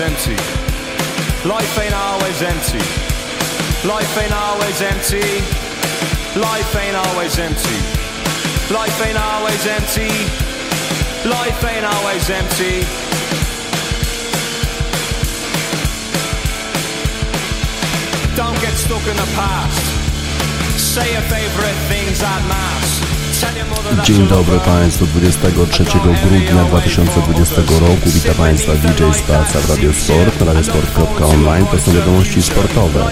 empty. Life ain't always empty. Life ain't always empty. Life ain't always empty. Life ain't always empty. Life ain't always empty. Don't get stuck in the past. Say your favorite things at mass. Dzień dobry Państwu, 23 grudnia 2020 roku. Witam Państwa DJ Spaca w Radiosport, na radiosport.online. To są wiadomości sportowe.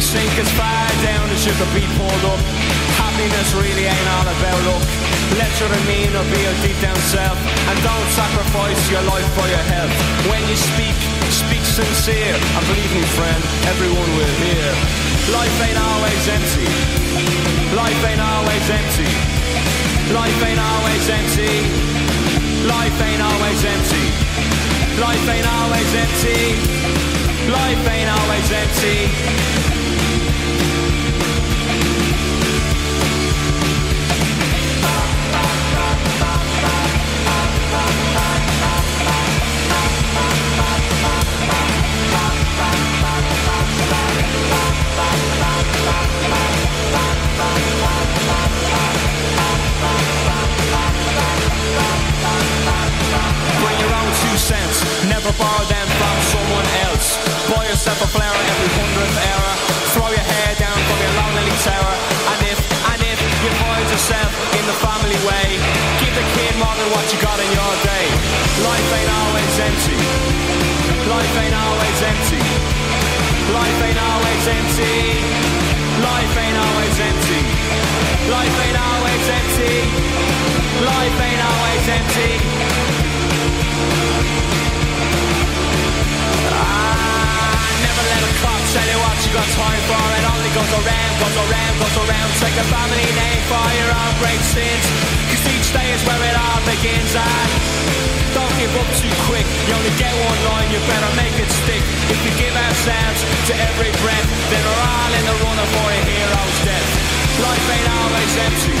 Sink as far down as you could be pulled up. Happiness really ain't all about luck. Let your demeanor be your deep down self, and don't sacrifice your life for your health. When you speak, speak sincere. I believe me, friend, everyone will hear. Life ain't always empty. Life ain't always empty. Life ain't always empty. Life ain't always empty. Life ain't always empty. Life ain't always empty. Never borrow them from someone else. Buy yourself a flare at every 100th error. Throw your hair down from your lonely terror. And if you find yourself in the family way, give the kid more than what you got in your day. Life ain't always empty. Life ain't always empty. Life ain't always empty. Life ain't always empty. Life ain't always empty. Life ain't always empty. Never let a cop tell you what you got time for. It only goes around, goes around, goes around. Take a family name for your own great sins, cause each day is where it all begins. And don't give up too quick. You only get one line, you better make it stick. If we give ourselves to every breath, then we're all in the runner for a hero's death. Life ain't always empty.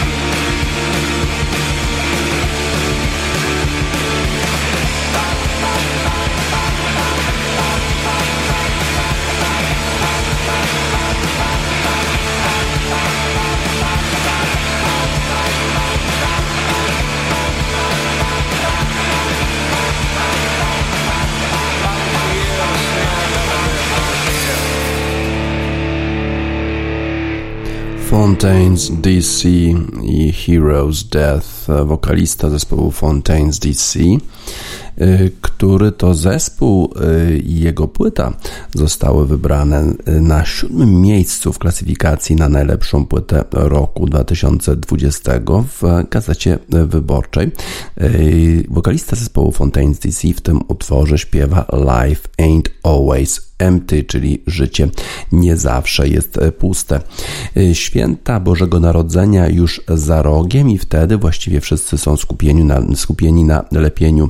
Fontaines D.C. i Heroes Death, wokalista zespołu Fontaines D.C., który to zespół i jego płyta zostały wybrane na 7. miejscu w klasyfikacji na najlepszą płytę roku 2020 w gazecie wyborczej. Wokalista zespołu Fontaines D.C. w tym utworze śpiewa Life Ain't Always Empty, czyli życie nie zawsze jest puste. Święta Bożego Narodzenia już za rogiem i wtedy właściwie wszyscy są skupieni na lepieniu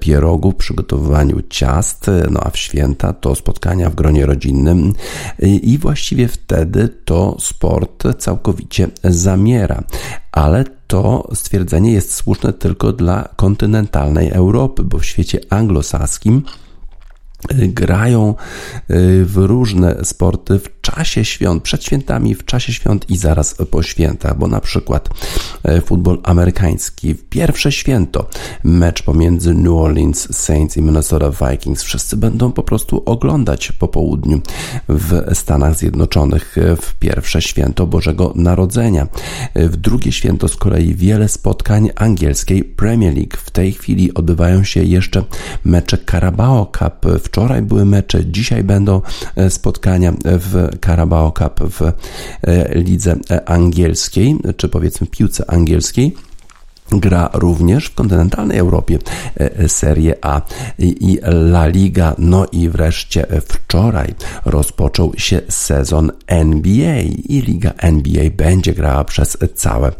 pierogów, przygotowywaniu ciast, no a w święta to spotkania w gronie rodzinnym i właściwie wtedy to sport całkowicie zamiera. Ale to stwierdzenie jest słuszne tylko dla kontynentalnej Europy, bo w świecie anglosaskim grają w różne sporty w czasie świąt, przed świętami, w czasie świąt i zaraz po świętach, bo na przykład futbol amerykański w pierwsze święto, mecz pomiędzy New Orleans Saints i Minnesota Vikings, wszyscy będą po prostu oglądać po południu w Stanach Zjednoczonych w pierwsze święto Bożego Narodzenia. W drugie święto z kolei wiele spotkań angielskiej Premier League. W tej chwili odbywają się jeszcze mecze Carabao Cup. Wczoraj były mecze, dzisiaj będą spotkania w Carabao Cup w lidze angielskiej, czy powiedzmy piłce angielskiej. gra również w kontynentalnej Europie Serie A i La Liga. No i wreszcie wczoraj rozpoczął się sezon NBA i Liga NBA będzie grała przez całe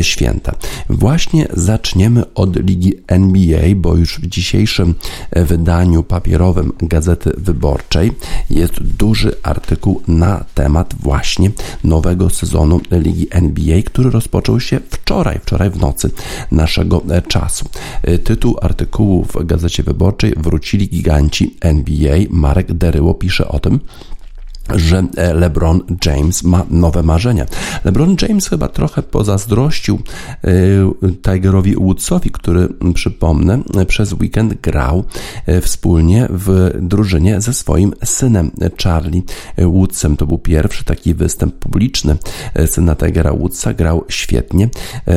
święta. Właśnie zaczniemy od Ligi NBA, bo już w dzisiejszym wydaniu papierowym Gazety Wyborczej jest duży artykuł na temat właśnie nowego sezonu Ligi NBA, który rozpoczął się wczoraj w nocy naszego czasu. Tytuł artykułu w Gazecie Wyborczej: Wrócili giganci NBA. Marek Deryło pisze o tym, że LeBron James ma nowe marzenia. LeBron James chyba trochę pozazdrościł Tigerowi Woodsowi, który, przypomnę, przez weekend grał wspólnie w drużynie ze swoim synem Charlie Woodsem. To był pierwszy taki występ publiczny syna Tigera Woodsa. Grał świetnie.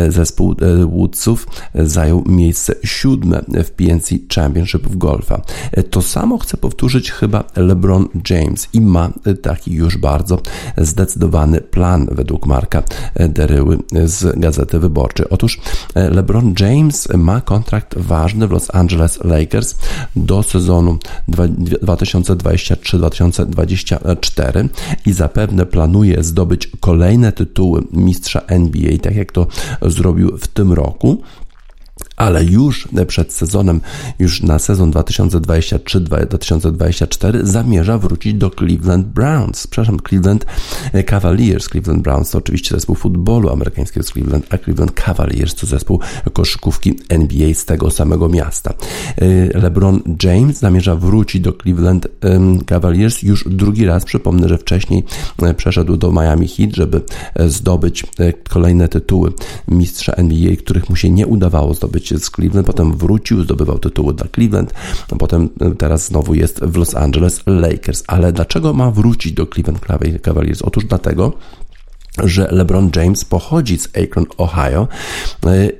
Zespół Woodsów zajął miejsce 7 w PNC Championship w golfa. To samo chce powtórzyć chyba LeBron James i ma taki już bardzo zdecydowany plan według Marka Deryły z Gazety Wyborczej. Otóż LeBron James ma kontrakt ważny w Los Angeles Lakers do sezonu 2023-2024 i zapewne planuje zdobyć kolejne tytuły mistrza NBA, tak jak to zrobił w tym roku. Ale już przed sezonem, już na sezon 2023-2024 zamierza wrócić do Cleveland Cavaliers. Cleveland Browns to oczywiście zespół futbolu amerykańskiego z Cleveland, a Cleveland Cavaliers to zespół koszykówki NBA z tego samego miasta. LeBron James zamierza wrócić do Cleveland Cavaliers już drugi raz. Przypomnę, że wcześniej przeszedł do Miami Heat, żeby zdobyć kolejne tytuły mistrza NBA, których mu się nie udawało zdobyć z Cleveland, potem wrócił, zdobywał tytuły dla Cleveland, a potem teraz znowu jest w Los Angeles Lakers. Ale dlaczego ma wrócić do Cleveland Cavaliers? Otóż dlatego, że LeBron James pochodzi z Akron, Ohio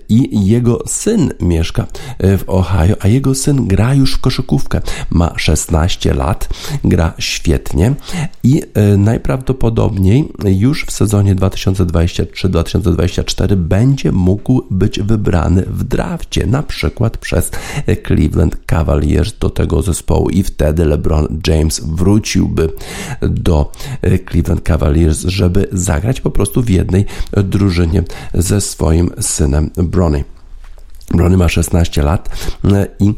i jego syn mieszka w Ohio, a jego syn gra już w koszykówkę. Ma 16 lat, gra świetnie i najprawdopodobniej już w sezonie 2023-2024 będzie mógł być wybrany w drafcie, na przykład przez Cleveland Cavaliers do tego zespołu i wtedy LeBron James wróciłby do Cleveland Cavaliers, żeby zagrać po prostu w jednej drużynie ze swoim synem Bronny. Bronny ma 16 lat i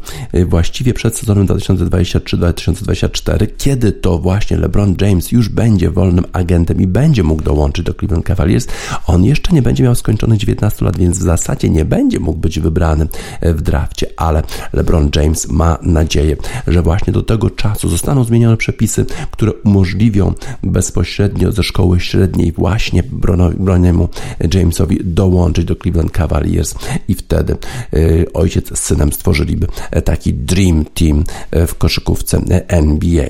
właściwie przed sezonem 2023-2024, kiedy to właśnie LeBron James już będzie wolnym agentem i będzie mógł dołączyć do Cleveland Cavaliers, on jeszcze nie będzie miał skończonych 19 lat, więc w zasadzie nie będzie mógł być wybrany w drafcie, ale LeBron James ma nadzieję, że właśnie do tego czasu zostaną zmienione przepisy, które umożliwią bezpośrednio ze szkoły średniej właśnie Bronnemu Jamesowi dołączyć do Cleveland Cavaliers i wtedy ojciec z synem stworzyliby taki dream team w koszykówce NBA.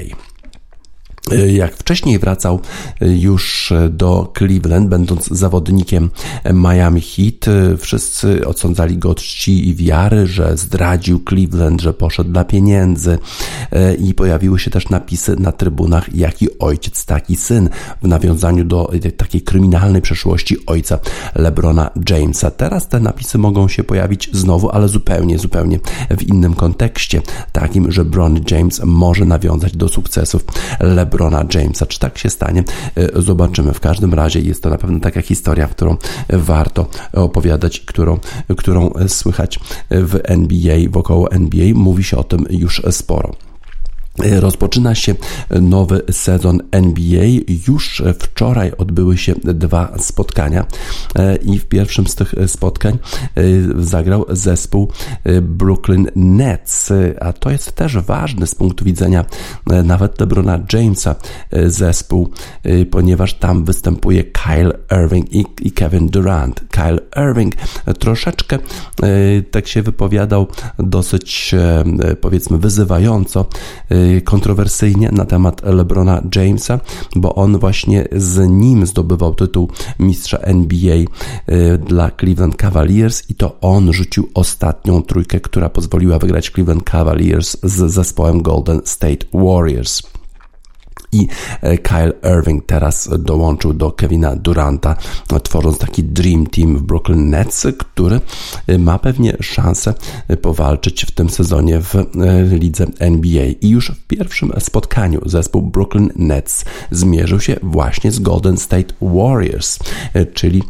Jak wcześniej wracał już do Cleveland, będąc zawodnikiem Miami Heat, wszyscy odsądzali go od czci i wiary, że zdradził Cleveland, że poszedł dla pieniędzy i pojawiły się też napisy na trybunach: jaki ojciec, taki syn, w nawiązaniu do takiej kryminalnej przeszłości ojca LeBrona Jamesa. Teraz te napisy mogą się pojawić znowu, ale zupełnie w innym kontekście, takim, że Bron James może nawiązać do sukcesów LeBrona Jamesa. Czy tak się stanie? Zobaczymy. W każdym razie jest to na pewno taka historia, którą warto opowiadać, którą słychać w NBA, wokoło NBA. Mówi się o tym już sporo. Rozpoczyna się nowy sezon NBA. Już wczoraj odbyły się 2 spotkania i w pierwszym z tych spotkań zagrał zespół Brooklyn Nets, a to jest też ważny z punktu widzenia nawet LeBrona Jamesa zespół, ponieważ tam występuje Kyle Irving i Kevin Durant. Kyle Irving troszeczkę tak się wypowiadał dosyć, powiedzmy, wyzywająco, kontrowersyjnie na temat LeBrona Jamesa, bo on właśnie z nim zdobywał tytuł mistrza NBA dla Cleveland Cavaliers i to on rzucił ostatnią trójkę, która pozwoliła wygrać Cleveland Cavaliers z zespołem Golden State Warriors. I Kyle Irving teraz dołączył do Kevina Duranta, tworząc taki dream team w Brooklyn Nets, który ma pewnie szansę powalczyć w tym sezonie w lidze NBA. I już w pierwszym spotkaniu zespół Brooklyn Nets zmierzył się właśnie z Golden State Warriors, czyli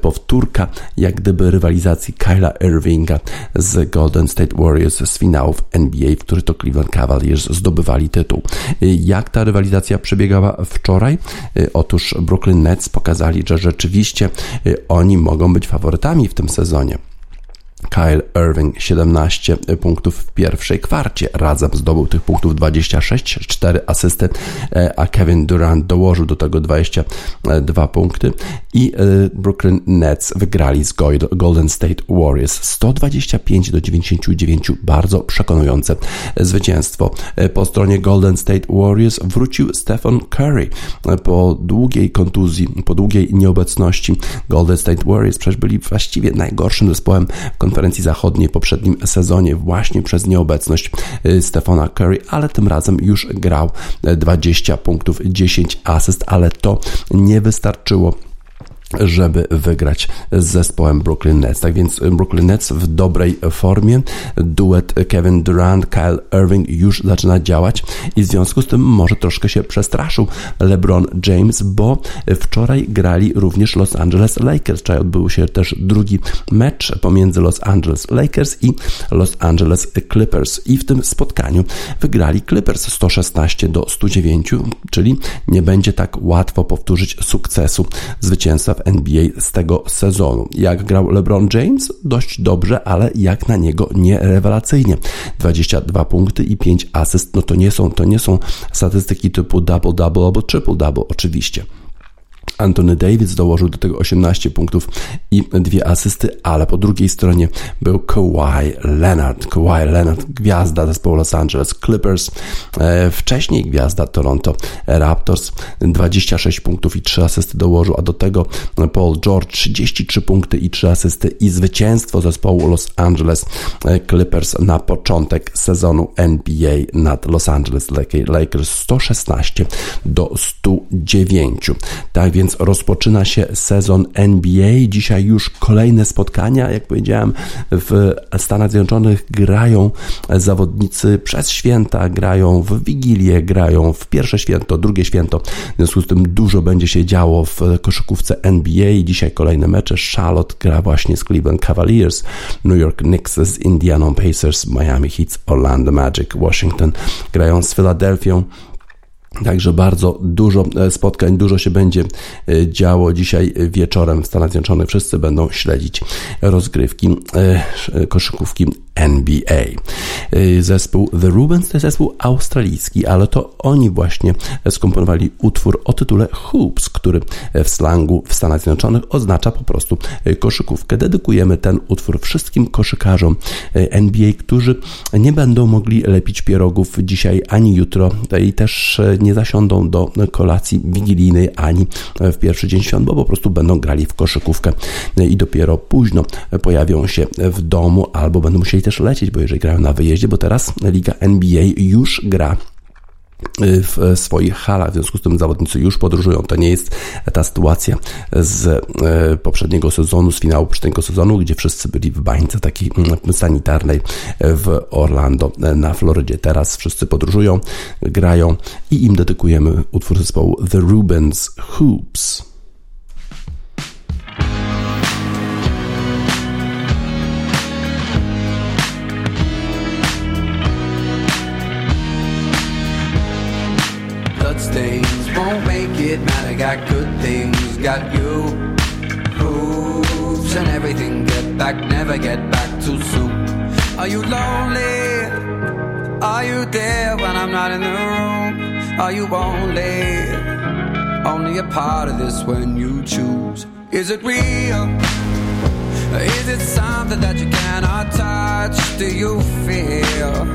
powtórka jak gdyby rywalizacji Kyla Irvinga z Golden State Warriors z finałów NBA, w których to Cleveland Cavaliers zdobywali tytuł. Jak ta rywalizacja przebiegała wczoraj? Otóż Brooklyn Nets pokazali, że rzeczywiście oni mogą być faworytami w tym sezonie. Kyle Irving 17 punktów w pierwszej kwarcie, razem zdobył tych punktów 26, 4 asysty, a Kevin Durant dołożył do tego 22 punkty i Brooklyn Nets wygrali z Golden State Warriors 125-99, bardzo przekonujące zwycięstwo. Po stronie Golden State Warriors wrócił Stephen Curry po długiej kontuzji, po długiej nieobecności. Golden State Warriors przecież byli właściwie najgorszym zespołem w konferencji zachodniej w poprzednim sezonie właśnie przez nieobecność Stephena Curry, ale tym razem już grał 20 punktów, 10 asyst, ale to nie wystarczyło, żeby wygrać z zespołem Brooklyn Nets. Tak więc Brooklyn Nets w dobrej formie, duet Kevin Durant, Kyle Irving już zaczyna działać i w związku z tym może troszkę się przestraszył LeBron James, bo wczoraj grali również Los Angeles Lakers. Wczoraj odbył się też drugi mecz pomiędzy Los Angeles Lakers i Los Angeles Clippers i w tym spotkaniu wygrali Clippers 116-109, czyli nie będzie tak łatwo powtórzyć sukcesu zwycięstwa NBA z tego sezonu. Jak grał LeBron James? Dość dobrze, ale jak na niego nie rewelacyjnie. 22 punkty i 5 asyst, no to nie są statystyki typu double-double albo triple-double oczywiście. Anthony Davis dołożył do tego 18 punktów i 2 asysty, ale po drugiej stronie był Kawhi Leonard. Kawhi Leonard, gwiazda zespołu Los Angeles Clippers, wcześniej gwiazda Toronto Raptors, 26 punktów i 3 asysty dołożył, a do tego Paul George 33 punkty i 3 asysty i zwycięstwo zespołu Los Angeles Clippers na początek sezonu NBA nad Los Angeles Lakers 116-109. Tak więc rozpoczyna się sezon NBA. Dzisiaj już kolejne spotkania. Jak powiedziałem, w Stanach Zjednoczonych grają zawodnicy przez święta, grają w Wigilię, grają w pierwsze święto, drugie święto. W związku z tym dużo będzie się działo w koszykówce NBA. Dzisiaj kolejne mecze. Charlotte gra właśnie z Cleveland Cavaliers, New York Knicks z Indianą Pacers, Miami Heat, Orlando Magic, Washington grają z Filadelfią. Także bardzo dużo spotkań, dużo się będzie działo dzisiaj wieczorem w Stanach Zjednoczonych. Wszyscy będą śledzić rozgrywki koszykówki NBA. Zespół The Rubens to jest zespół australijski, ale to oni właśnie skomponowali utwór o tytule Hoops, który w slangu w Stanach Zjednoczonych oznacza po prostu koszykówkę. Dedykujemy ten utwór wszystkim koszykarzom NBA, którzy nie będą mogli lepić pierogów dzisiaj ani jutro i też nie zasiądą do kolacji wigilijnej ani w pierwszy dzień świąt, bo po prostu będą grali w koszykówkę i dopiero późno pojawią się w domu albo będą musieli też lecieć, bo jeżeli grają na wyjeździe, bo teraz liga NBA już gra w swoich halach, w związku z tym zawodnicy już podróżują. To nie jest ta sytuacja z poprzedniego sezonu, z finału poprzedniego sezonu, gdzie wszyscy byli w bańce takiej sanitarnej w Orlando na Florydzie. Teraz wszyscy podróżują, grają i im dedykujemy utwór zespołu The Rubens Hoops. Things won't make it matter. Got good things, got you. Hoops and everything. Get back, never get back too soon. Are you lonely? Are you there when I'm not in the room? Are you only a part of this when you choose? Is it real? Is it something that you cannot touch? Do you feel?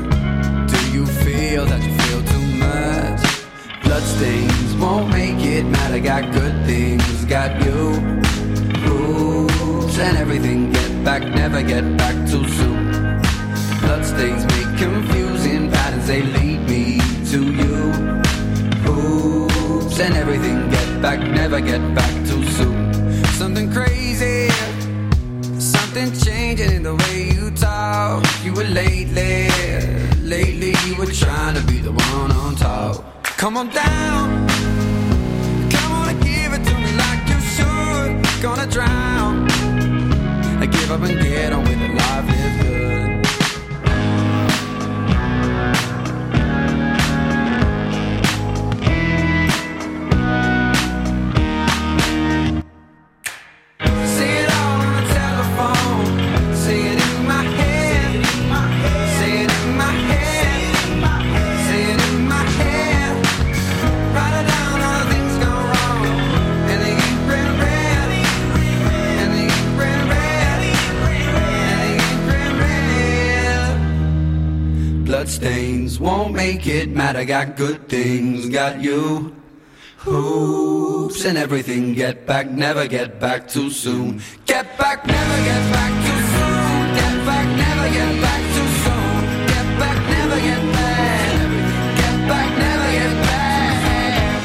Do you feel that you feel too much? Bloodstains won't make it matter. Got good things, got you. Rules and everything. Get back, never get back too soon. Bloodstains make confusing patterns. They lead me to you. Rules. hopes and everything. Get back, never get back too soon. Something crazy, something changing in the way you talk. You were lately you were trying to be the one on top. Come on down, come on and give it to me like you should. Gonna drown, I give up and get on with the life is good. Stains won't make it matter. Got good things, got you. Hoops and everything. Get back, never get back too soon. Get back, never get back too soon. Get back, never get back too soon. Get back, never get back. Get back, never get back.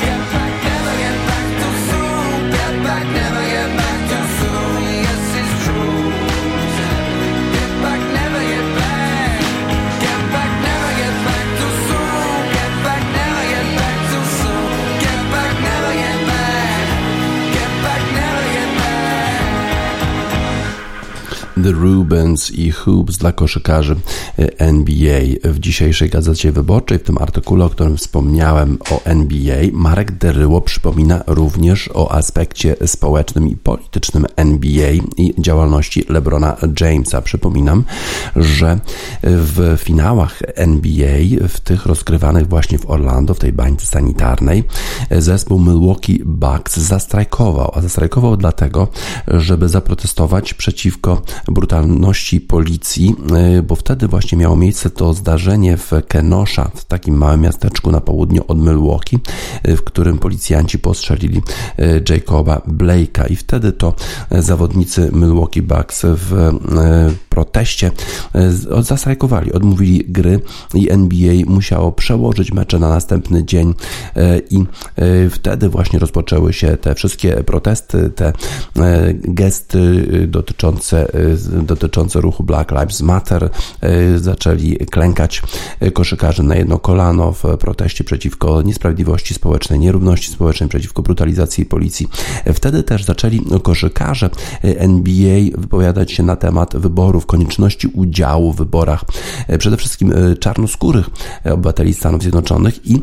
Get back, never get back too soon. Get back, never get back too soon. Yes, it's true. Get back, never get back. The Rubens i Hoops dla koszykarzy NBA. W dzisiejszej Gazecie Wyborczej, w tym artykule, o którym wspomniałem o NBA, Marek Deryło przypomina również o aspekcie społecznym i politycznym NBA i działalności LeBrona Jamesa. Przypominam, że w finałach NBA, w tych rozgrywanych właśnie w Orlando, w tej bańce sanitarnej, zespół Milwaukee Bucks zastrajkował, a zastrajkował dlatego, żeby zaprotestować przeciwko brutalności policji, bo wtedy właśnie miało miejsce to zdarzenie w Kenosha, w takim małym miasteczku na południu od Milwaukee, w którym policjanci postrzelili Jacoba Blake'a i wtedy to zawodnicy Milwaukee Bucks w proteście zastrajkowali, odmówili gry i NBA musiało przełożyć mecze na następny dzień i wtedy właśnie rozpoczęły się te wszystkie protesty, te gesty dotyczące ruchu Black Lives Matter. Zaczęli klękać koszykarze na jedno kolano w proteście przeciwko niesprawiedliwości społecznej, nierówności społecznej, przeciwko brutalizacji policji. Wtedy też zaczęli koszykarze NBA wypowiadać się na temat wyborów, konieczności udziału w wyborach przede wszystkim czarnoskórych obywateli Stanów Zjednoczonych i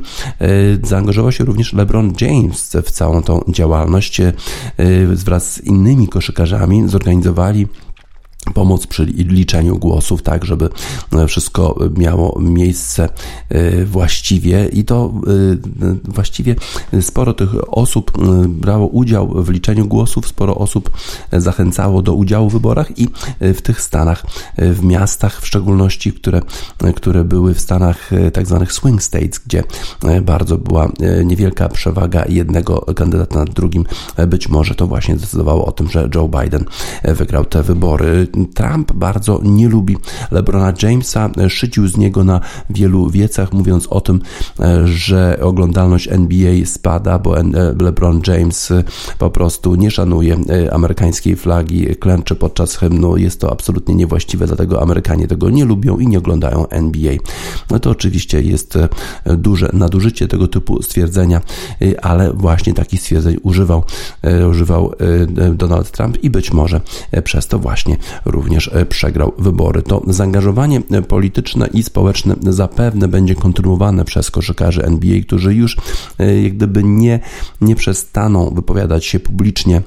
zaangażował się również LeBron James w całą tą działalność. Wraz z innymi koszykarzami zorganizowali pomoc przy liczeniu głosów, tak żeby wszystko miało miejsce właściwie i to właściwie sporo tych osób brało udział w liczeniu głosów, sporo osób zachęcało do udziału w wyborach i w tych stanach, w miastach w szczególności, które były w stanach tak zwanych swing states, gdzie bardzo była niewielka przewaga jednego kandydata nad drugim, być może to właśnie zdecydowało o tym, że Joe Biden wygrał te wybory. Trump bardzo nie lubi LeBrona Jamesa, szycił z niego na wielu wiecach, mówiąc o tym, że oglądalność NBA spada, bo LeBron James po prostu nie szanuje amerykańskiej flagi, klęczy podczas hymnu, jest to absolutnie niewłaściwe, dlatego Amerykanie tego nie lubią i nie oglądają NBA. No to oczywiście jest duże nadużycie tego typu stwierdzenia, ale właśnie takich stwierdzeń używał Donald Trump i być może przez to właśnie również przegrał wybory. To zaangażowanie polityczne i społeczne zapewne będzie kontynuowane przez koszykarzy NBA, którzy już jak gdyby nie przestaną wypowiadać się publicznie,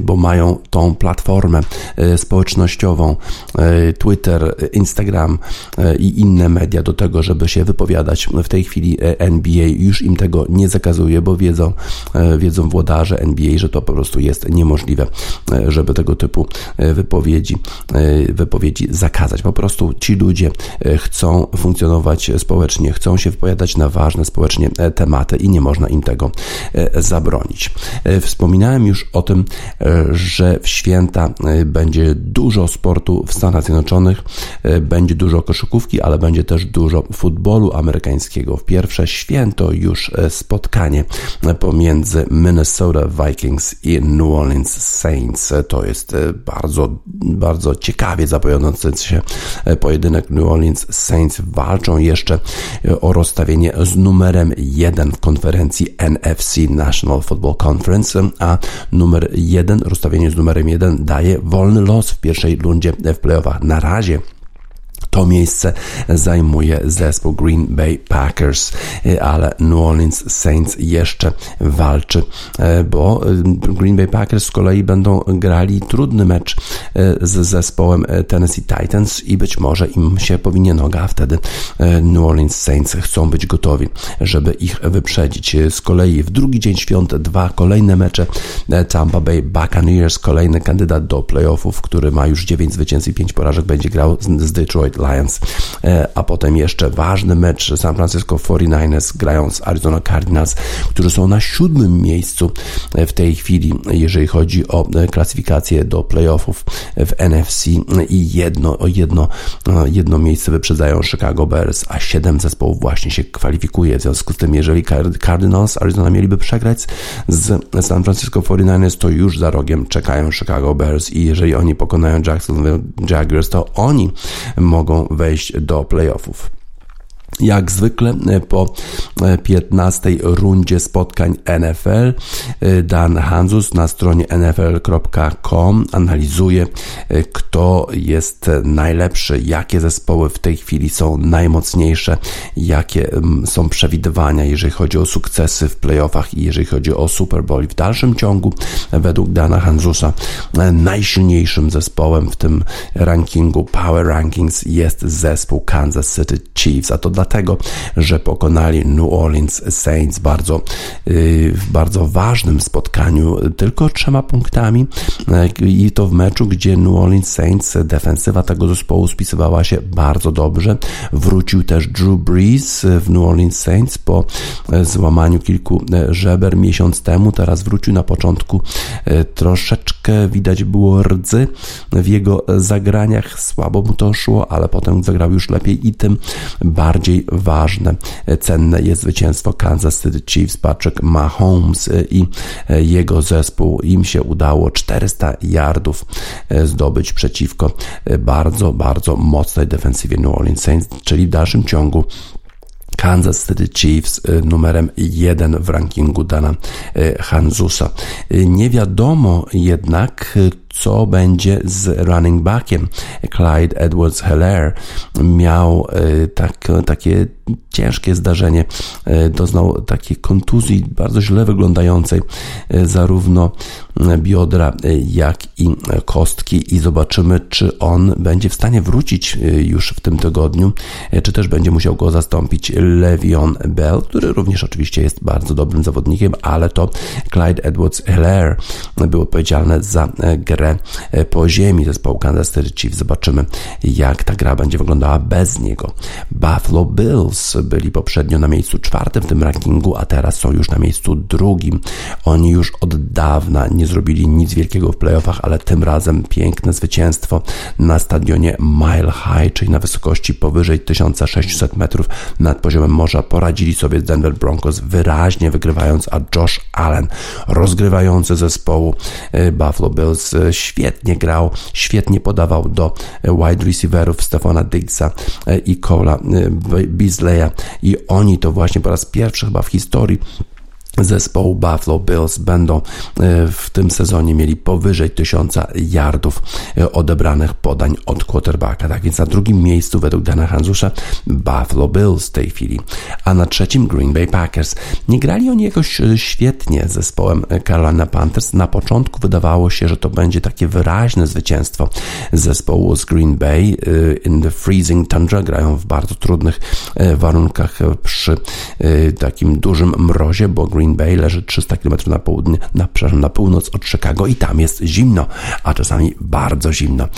bo mają tą platformę społecznościową, Twitter, Instagram i inne media do tego, żeby się wypowiadać. W tej chwili NBA już im tego nie zakazuje, bo wiedzą włodarze NBA, że to po prostu jest niemożliwe, żeby tego typu wypowiedzi zakazać. Po prostu ci ludzie chcą funkcjonować społecznie, chcą się wypowiadać na ważne społecznie tematy i nie można im tego zabronić. Wspominałem już o tym, tym, że w święta będzie dużo sportu w Stanach Zjednoczonych, będzie dużo koszykówki, ale będzie też dużo futbolu amerykańskiego. W pierwsze święto już spotkanie pomiędzy Minnesota Vikings i New Orleans Saints. To jest bardzo, bardzo ciekawie zapowiadający się pojedynek. New Orleans Saints walczą jeszcze o rozstawienie z numerem 1 w konferencji NFC, National Football Conference, a numer 1, rozstawienie z numerem 1 daje wolny los w pierwszej rundzie w playoffach. Na razie to miejsce zajmuje zespół Green Bay Packers, ale New Orleans Saints jeszcze walczy, bo Green Bay Packers z kolei będą grali trudny mecz z zespołem Tennessee Titans i być może im się powinie noga, a wtedy New Orleans Saints chcą być gotowi, żeby ich wyprzedzić. Z kolei w drugi dzień świąt dwa kolejne mecze. Tampa Bay Buccaneers, kolejny kandydat do playoffów, który ma już 9 zwycięstw i 5 porażek, będzie grał z Detroit Lions, a potem jeszcze ważny mecz. San Francisco 49ers grają z Arizona Cardinals, którzy są na 7. miejscu w tej chwili, jeżeli chodzi o klasyfikację do playoffów w NFC i jedno miejsce wyprzedzają Chicago Bears, a 7 zespołów właśnie się kwalifikuje. W związku z tym, jeżeli Cardinals, Arizona mieliby przegrać z San Francisco 49ers, to już za rogiem czekają Chicago Bears i jeżeli oni pokonają Jacksonville Jaguars, to oni mogą wejść do playoffów. Jak zwykle po 15 rundzie spotkań NFL Dan Hanzus na stronie nfl.com analizuje, kto jest najlepszy, jakie zespoły w tej chwili są najmocniejsze, jakie są przewidywania, jeżeli chodzi o sukcesy w playoffach i jeżeli chodzi o Super Bowl. W dalszym ciągu według Dana Hanzusa najsilniejszym zespołem w tym rankingu Power Rankings jest zespół Kansas City Chiefs, a to dlatego, że pokonali New Orleans Saints w bardzo ważnym spotkaniu tylko 3 punktami i to w meczu, gdzie New Orleans Saints, defensywa tego zespołu spisywała się bardzo dobrze. Wrócił też Drew Brees w New Orleans Saints po złamaniu kilku żeber miesiąc temu. Teraz wrócił, na początku troszeczkę widać było rdzy w jego zagraniach, słabo mu to szło, ale potem zagrał już lepiej i tym bardziej ważne, cenne jest zwycięstwo Kansas City Chiefs. Patrick Mahomes i jego zespół, im się udało 400 yardów zdobyć przeciwko bardzo, bardzo mocnej defensywie New Orleans Saints, czyli w dalszym ciągu Kansas City Chiefs numerem 1 w rankingu Dana Hanzusa. Nie wiadomo jednak, co będzie z running backiem. Clyde Edwards-Helaire miał takie ciężkie zdarzenie, doznał takiej kontuzji bardzo źle wyglądającej, zarówno biodra, jak i kostki, i zobaczymy, czy on będzie w stanie wrócić już w tym tygodniu, czy też będzie musiał go zastąpić Le'Veon Bell, który również oczywiście jest bardzo dobrym zawodnikiem, ale to Clyde Edwards-Helaire był odpowiedzialny za grę po ziemi zespołu Kansas City Chiefs. Zobaczymy, jak ta gra będzie wyglądała bez niego. Buffalo Bills byli poprzednio na miejscu 4 w tym rankingu, a teraz są już na miejscu 2. Oni już od dawna nie zrobili nic wielkiego w playoffach, ale tym razem piękne zwycięstwo na stadionie Mile High, czyli na wysokości powyżej 1600 metrów nad poziomem morza. Poradzili sobie z Denver Broncos, wyraźnie wygrywając, a Josh Allen, rozgrywający zespołu Buffalo Bills, świetnie grał, świetnie podawał do wide receiverów Stephona Diggsa i Cole'a Beasleya i oni to właśnie po raz pierwszy chyba w historii zespołu Buffalo Bills będą w tym sezonie mieli powyżej 1000 yardów odebranych podań od quarterbacka. Tak więc na 2. miejscu według Dana Hanzusa Buffalo Bills w tej chwili, a na 3. Green Bay Packers. Nie grali oni jakoś świetnie z zespołem Carolina Panthers. Na początku wydawało się, że to będzie takie wyraźne zwycięstwo zespołu z Green Bay. In the freezing tundra grają w bardzo trudnych warunkach przy takim dużym mrozie, bo Green Green Bay leży 300 km na południe, na północ od Chicago i tam jest zimno, a czasami bardzo zimno.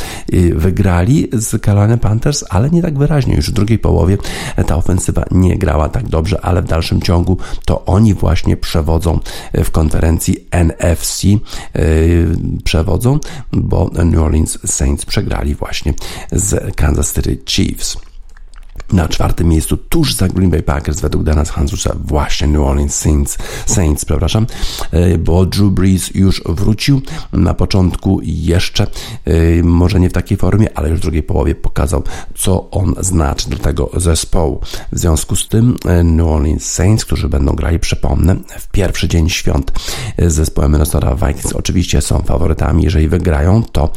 Wygrali z Carolina Panthers, ale nie tak wyraźnie. Już w drugiej połowie ta ofensywa nie grała tak dobrze, ale w dalszym ciągu to oni właśnie przewodzą w konferencji NFC, przewodzą, bo New Orleans Saints przegrali właśnie z Kansas City Chiefs. Na czwartym miejscu, tuż za Green Bay Packers, według Dana Hansusa, właśnie New Orleans Saints, bo Drew Brees już wrócił na początku jeszcze, może nie w takiej formie, ale już w drugiej połowie pokazał, co on znaczy dla tego zespołu. W związku z tym New Orleans Saints, którzy będą grali, przypomnę, w pierwszy dzień świąt z zespołem Minnesota Vikings, oczywiście są faworytami. Jeżeli wygrają, to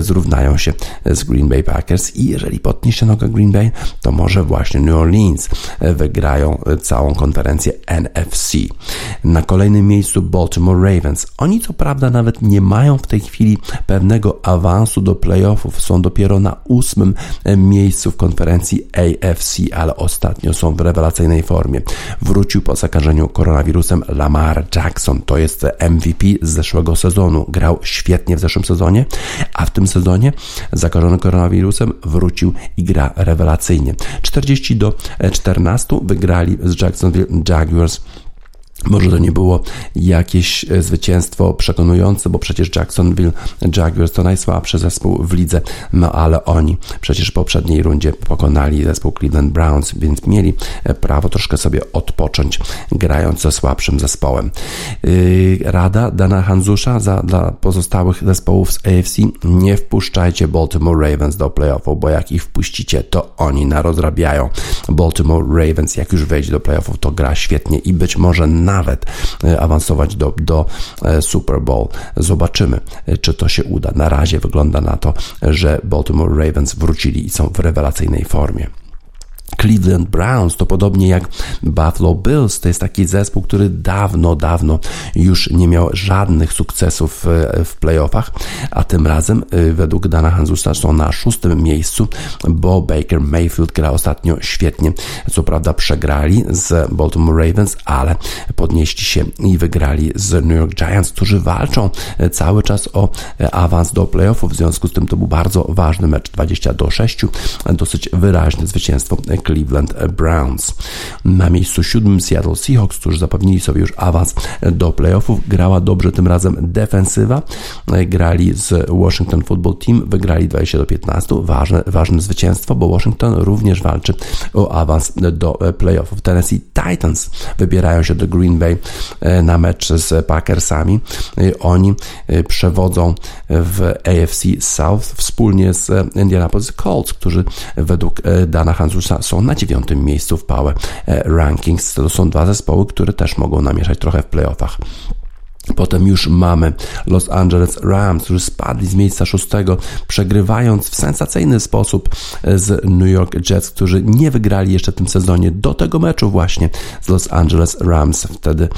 zrównają się z Green Bay Packers i jeżeli podniesie nogę Green Bay, to może właśnie New Orleans wygrają całą konferencję NFC. Na kolejnym miejscu Baltimore Ravens. Oni co prawda nawet nie mają w tej chwili pewnego awansu do playoffów. Są dopiero na 8. miejscu w konferencji AFC, ale ostatnio są w rewelacyjnej formie. Wrócił po zakażeniu koronawirusem Lamar Jackson. To jest MVP z zeszłego sezonu. Grał świetnie w zeszłym sezonie, a w tym sezonie zakażony koronawirusem wrócił i gra rewelacyjnie. 40-14 wygrali z Jacksonville Jaguars. Może to nie było jakieś zwycięstwo przekonujące, bo przecież Jacksonville Jaguars to najsłabszy zespół w lidze, no ale oni przecież w poprzedniej rundzie pokonali zespół Cleveland Browns, więc mieli prawo troszkę sobie odpocząć, grając ze słabszym zespołem. Rada Dana Hansusza dla pozostałych zespołów z AFC: nie wpuszczajcie Baltimore Ravens do playoffów, bo jak ich wpuścicie, to oni narozrabiają. Baltimore Ravens, jak już wejdzie do playoffów, to gra świetnie i być może nawet awansować do Super Bowl. Zobaczymy, czy to się uda. Na razie wygląda na to, że Baltimore Ravens wrócili i są w rewelacyjnej formie. Cleveland Browns to podobnie jak Buffalo Bills, to jest taki zespół, który dawno już nie miał żadnych sukcesów w playoffach, a tym razem według Dana Hansusa są na 6. miejscu, bo Baker Mayfield gra ostatnio świetnie. Co prawda przegrali z Baltimore Ravens, ale podnieśli się i wygrali z New York Giants, którzy walczą cały czas o awans do playoffów, w związku z tym to był bardzo ważny mecz, 20-6, dosyć wyraźne zwycięstwo Cleveland Browns. Na miejscu 7 Seattle Seahawks, którzy zapewnili sobie już awans do playoffów. Grała dobrze tym razem defensywa. Grali z Washington Football Team, wygrali 20-15. Ważne zwycięstwo, bo Washington również walczy o awans do playoffów. Tennessee Titans wybierają się do Green Bay na mecz z Packersami. Oni przewodzą w AFC South wspólnie z Indianapolis Colts, którzy według Dana Hansusa są na 9. miejscu w Power Rankings. To są dwa zespoły, które też mogą namieszać trochę w playoffach. Potem już mamy Los Angeles Rams, którzy spadli z miejsca 6, przegrywając w sensacyjny sposób z New York Jets, którzy nie wygrali jeszcze w tym sezonie. Do tego meczu właśnie z Los Angeles Rams wtedy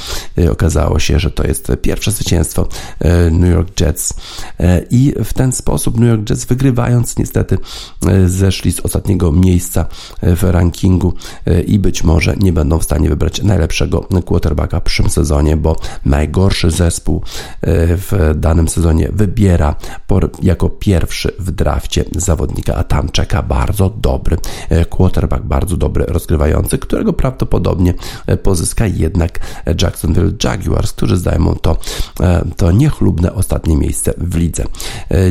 okazało się, że to jest pierwsze zwycięstwo New York Jets i w ten sposób New York Jets, wygrywając, niestety zeszli z ostatniego miejsca w rankingu i być może nie będą w stanie wybrać najlepszego quarterbacka w przyszłym sezonie, bo najgorszy zespół w danym sezonie wybiera jako pierwszy w drafcie zawodnika, a tam czeka bardzo dobry quarterback, bardzo dobry rozgrywający, którego prawdopodobnie pozyska jednak Jacksonville Jaguars, którzy zajmą to niechlubne ostatnie miejsce w lidze.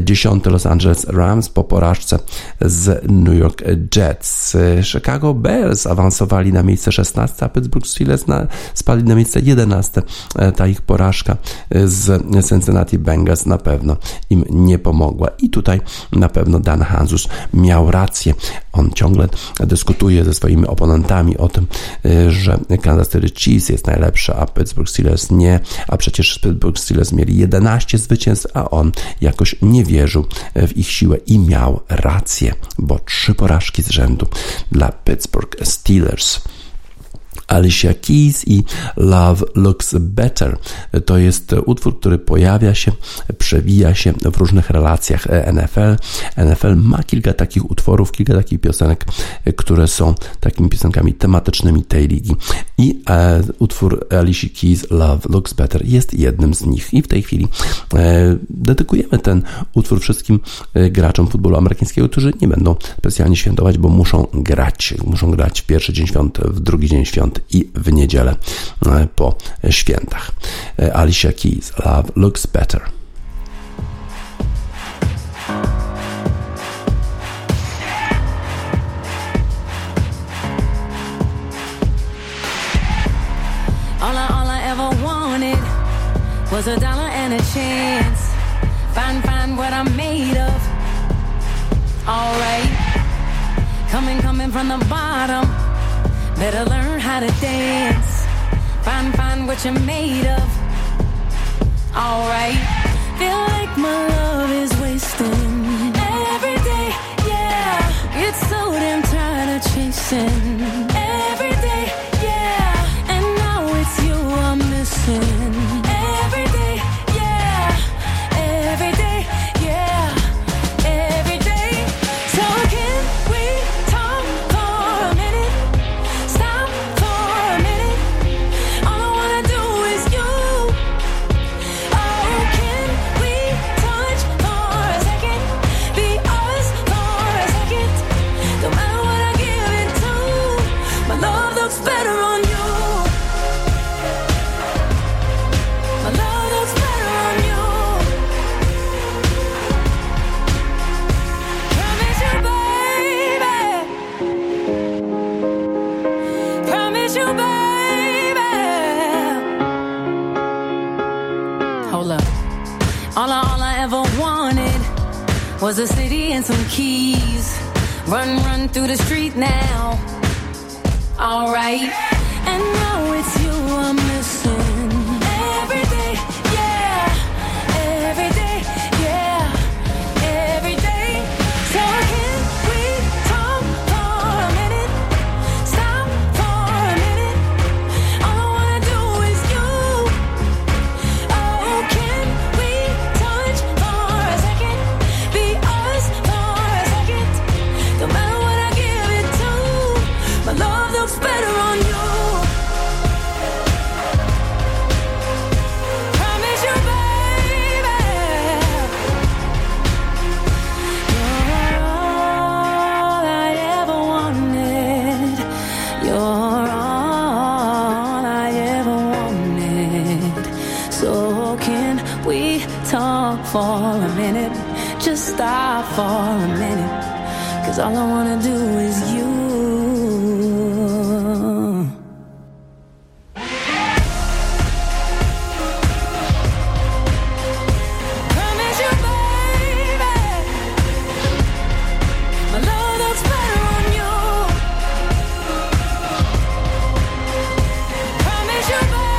10 Los Angeles Rams po porażce z New York Jets. Chicago Bears awansowali na miejsce 16, a Pittsburgh Steelers spadli na miejsce 11. Ta ich porażka z Cincinnati Bengals na pewno im nie pomogła i tutaj na pewno Dan Hansus miał rację. On ciągle dyskutuje ze swoimi oponentami o tym, że Kansas City Chiefs jest najlepsza, a Pittsburgh Steelers nie, a przecież Pittsburgh Steelers mieli 11 zwycięstw, a on jakoś nie wierzył w ich siłę i miał rację, bo 3 porażki z rzędu dla Pittsburgh Steelers. Alicia Keys i Love Looks Better. To jest utwór, który pojawia się, przewija się w różnych relacjach NFL. NFL ma kilka takich utworów, kilka takich piosenek, które są takimi piosenkami tematycznymi tej ligi. I utwór Alicia Keys Love Looks Better jest jednym z nich. I w tej chwili dedykujemy ten utwór wszystkim graczom futbolu amerykańskiego, którzy nie będą specjalnie świętować, bo muszą grać w pierwszy dzień świąt, w drugi dzień świąt i w niedzielę po świętach. Alicia Keys, Love Looks Better. All I ever wanted was a dollar and a chance. Find what I'm made of. All right. Coming from the bottom. Better learn how to dance. Find what you're made of. All right. Feel like my love is wasting every day, yeah. It's so damn tired of chasing every day, yeah. And now it's you I'm missing every day, yeah. Every day, yeah. Every day. So can we talk for a minute? Stop for a minute. All I wanna do is you. Oh, can we touch for a second? Be us for a second. No matter what I give it to, my love looks better on you. My love looks better on you. Promise you, baby. Promise you, baby. Hold up. All I ever wanted was a city and some keys. Run through the street now. All right. And now it's you I'm missing. Every day, yeah. Every day, yeah. Every day. So can we talk for a minute? Stop for a minute. All I wanna do is you. Oh, can we touch for a second? Be us for a second. No matter what I give it to, my love looks better on you. Promise you, baby. You're all I ever wanted. You're all I ever wanted. So can we talk for a minute? Just stop for a minute. 'Cause all I wanna do is you. Promise you, baby. My love looks better on you. Promise you, baby.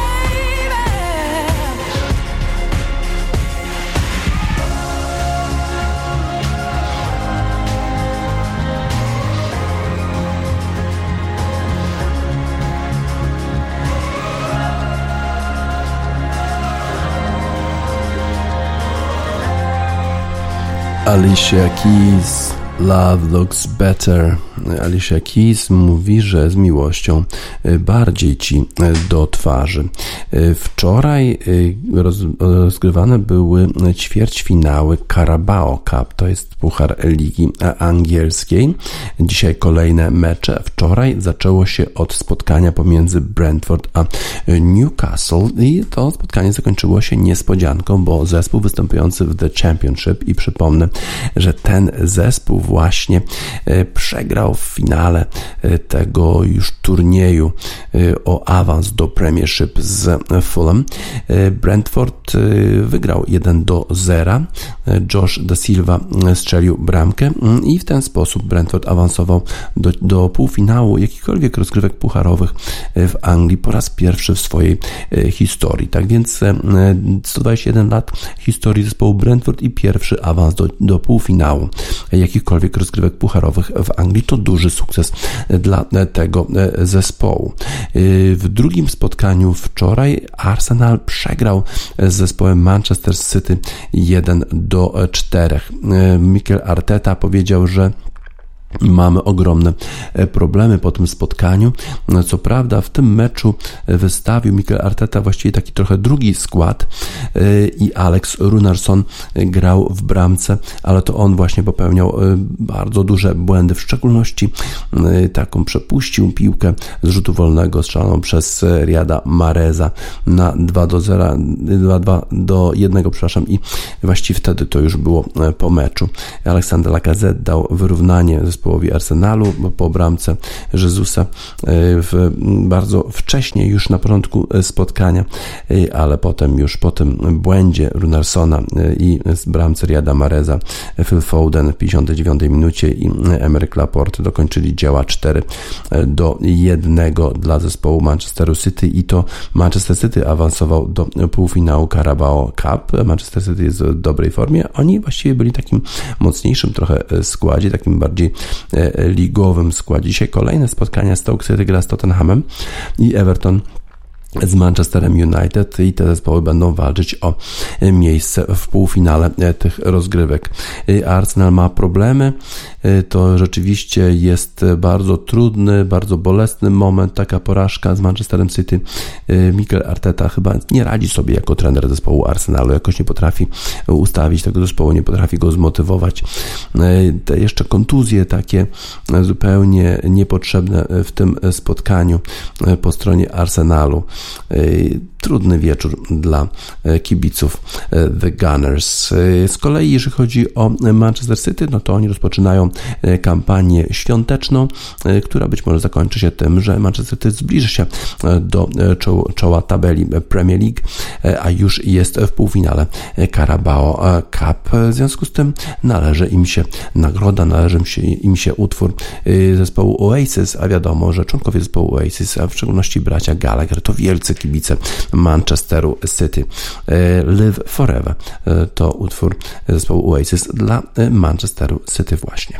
Alicia Keys, Love Looks Better. Alicia Keys mówi, że z miłością bardziej ci do twarzy. Wczoraj rozgrywane były ćwierćfinały Carabao Cup, to jest puchar Ligi Angielskiej. Dzisiaj kolejne mecze. Wczoraj zaczęło się od spotkania pomiędzy Brentford a Newcastle i to spotkanie zakończyło się niespodzianką, bo zespół występujący w The Championship, i przypomnę, że ten zespół właśnie przegrał w finale tego już turnieju o awans do Premiership z Fulham. Brentford wygrał 1-0. Josh Da Silva strzelił bramkę i w ten sposób Brentford awansował do półfinału jakichkolwiek rozgrywek pucharowych w Anglii po raz pierwszy w swojej historii. Tak więc 121 lat historii zespołu Brentford i pierwszy awans do półfinału jakichkolwiek jakichkolwiek rozgrywek pucharowych w Anglii. To duży sukces dla tego zespołu. W drugim spotkaniu wczoraj Arsenal przegrał z zespołem Manchester City 1-4. Mikel Arteta powiedział, że mamy ogromne problemy po tym spotkaniu. Co prawda w tym meczu wystawił Mikel Arteta właściwie taki trochę drugi skład i Alex Runarsson grał w bramce, ale to on właśnie popełniał bardzo duże błędy, w szczególności taką przepuścił piłkę z rzutu wolnego strzeloną przez Riyada Mahreza na 2-1, przepraszam, i właściwie wtedy to już było po meczu. Aleksander Lacazette dał wyrównanie połowie Arsenalu po bramce Jezusa bardzo wcześnie, już na początku spotkania, ale potem już po tym błędzie Runarssona i bramce Riyada Mahreza Phil Foden w 59 minucie i Aymeric Laporte dokończyli dzieła 4-1 dla zespołu Manchesteru City i to Manchester City awansował do półfinału Carabao Cup. Manchester City jest w dobrej formie. Oni właściwie byli takim mocniejszym trochę składzie, takim bardziej ligowym składzie. Dzisiaj kolejne spotkania: Stoke City gra z Tottenhamem i Everton z Manchesterem United, i te zespoły będą walczyć o miejsce w półfinale tych rozgrywek. Arsenal ma problemy, to rzeczywiście jest bardzo trudny, bardzo bolesny moment, taka porażka z Manchesterem City. Mikel Arteta chyba nie radzi sobie jako trener zespołu Arsenalu, jakoś nie potrafi ustawić tego zespołu, nie potrafi go zmotywować. Te jeszcze kontuzje takie zupełnie niepotrzebne w tym spotkaniu po stronie Arsenalu. Trudny wieczór dla kibiców The Gunners. Z kolei, jeżeli chodzi o Manchester City, no to oni rozpoczynają kampanię świąteczną, która być może zakończy się tym, że Manchester City zbliży się do czoła tabeli Premier League, a już jest w półfinale Carabao Cup. W związku z tym należy im się nagroda, należy im się utwór zespołu Oasis, a wiadomo, że członkowie zespołu Oasis, a w szczególności bracia Gallagher, to wielcy kibice Manchesteru City. Live Forever to utwór zespołu Oasis dla Manchesteru City właśnie.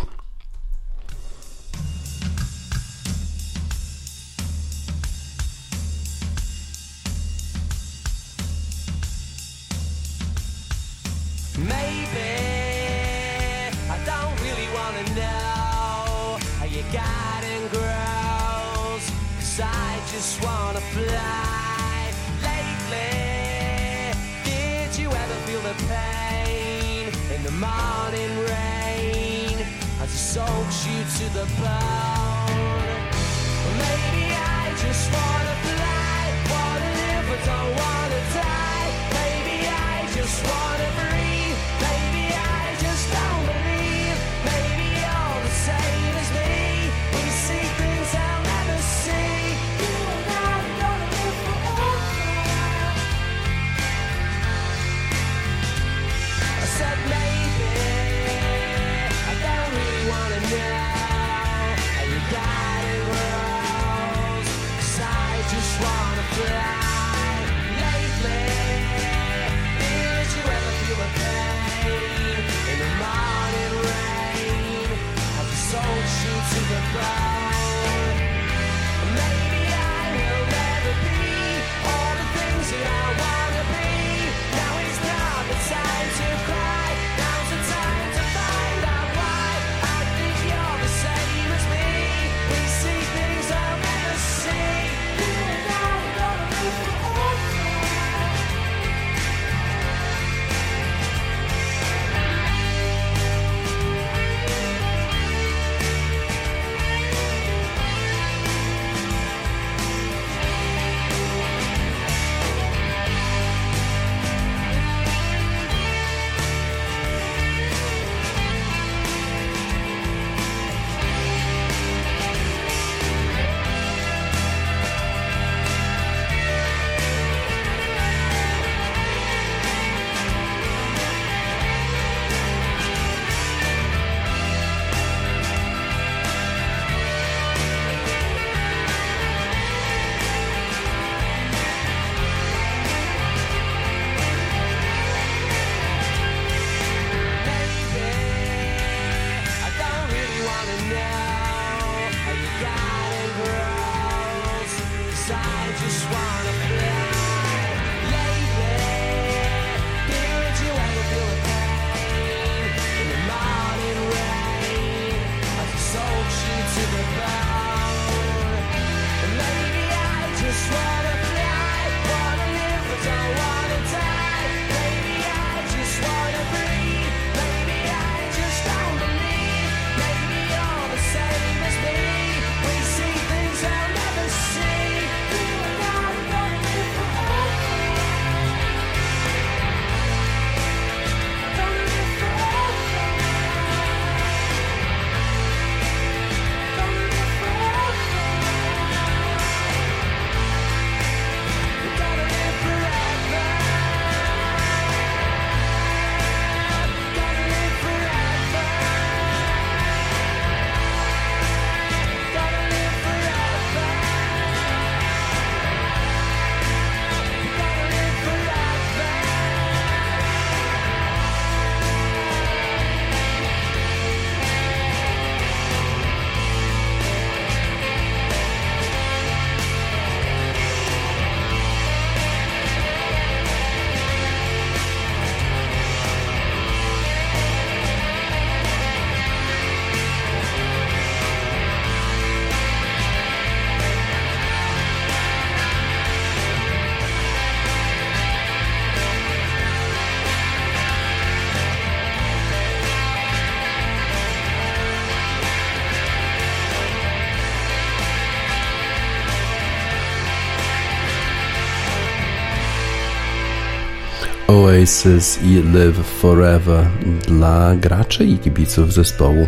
Oasis i Live Forever dla graczy i kibiców zespołu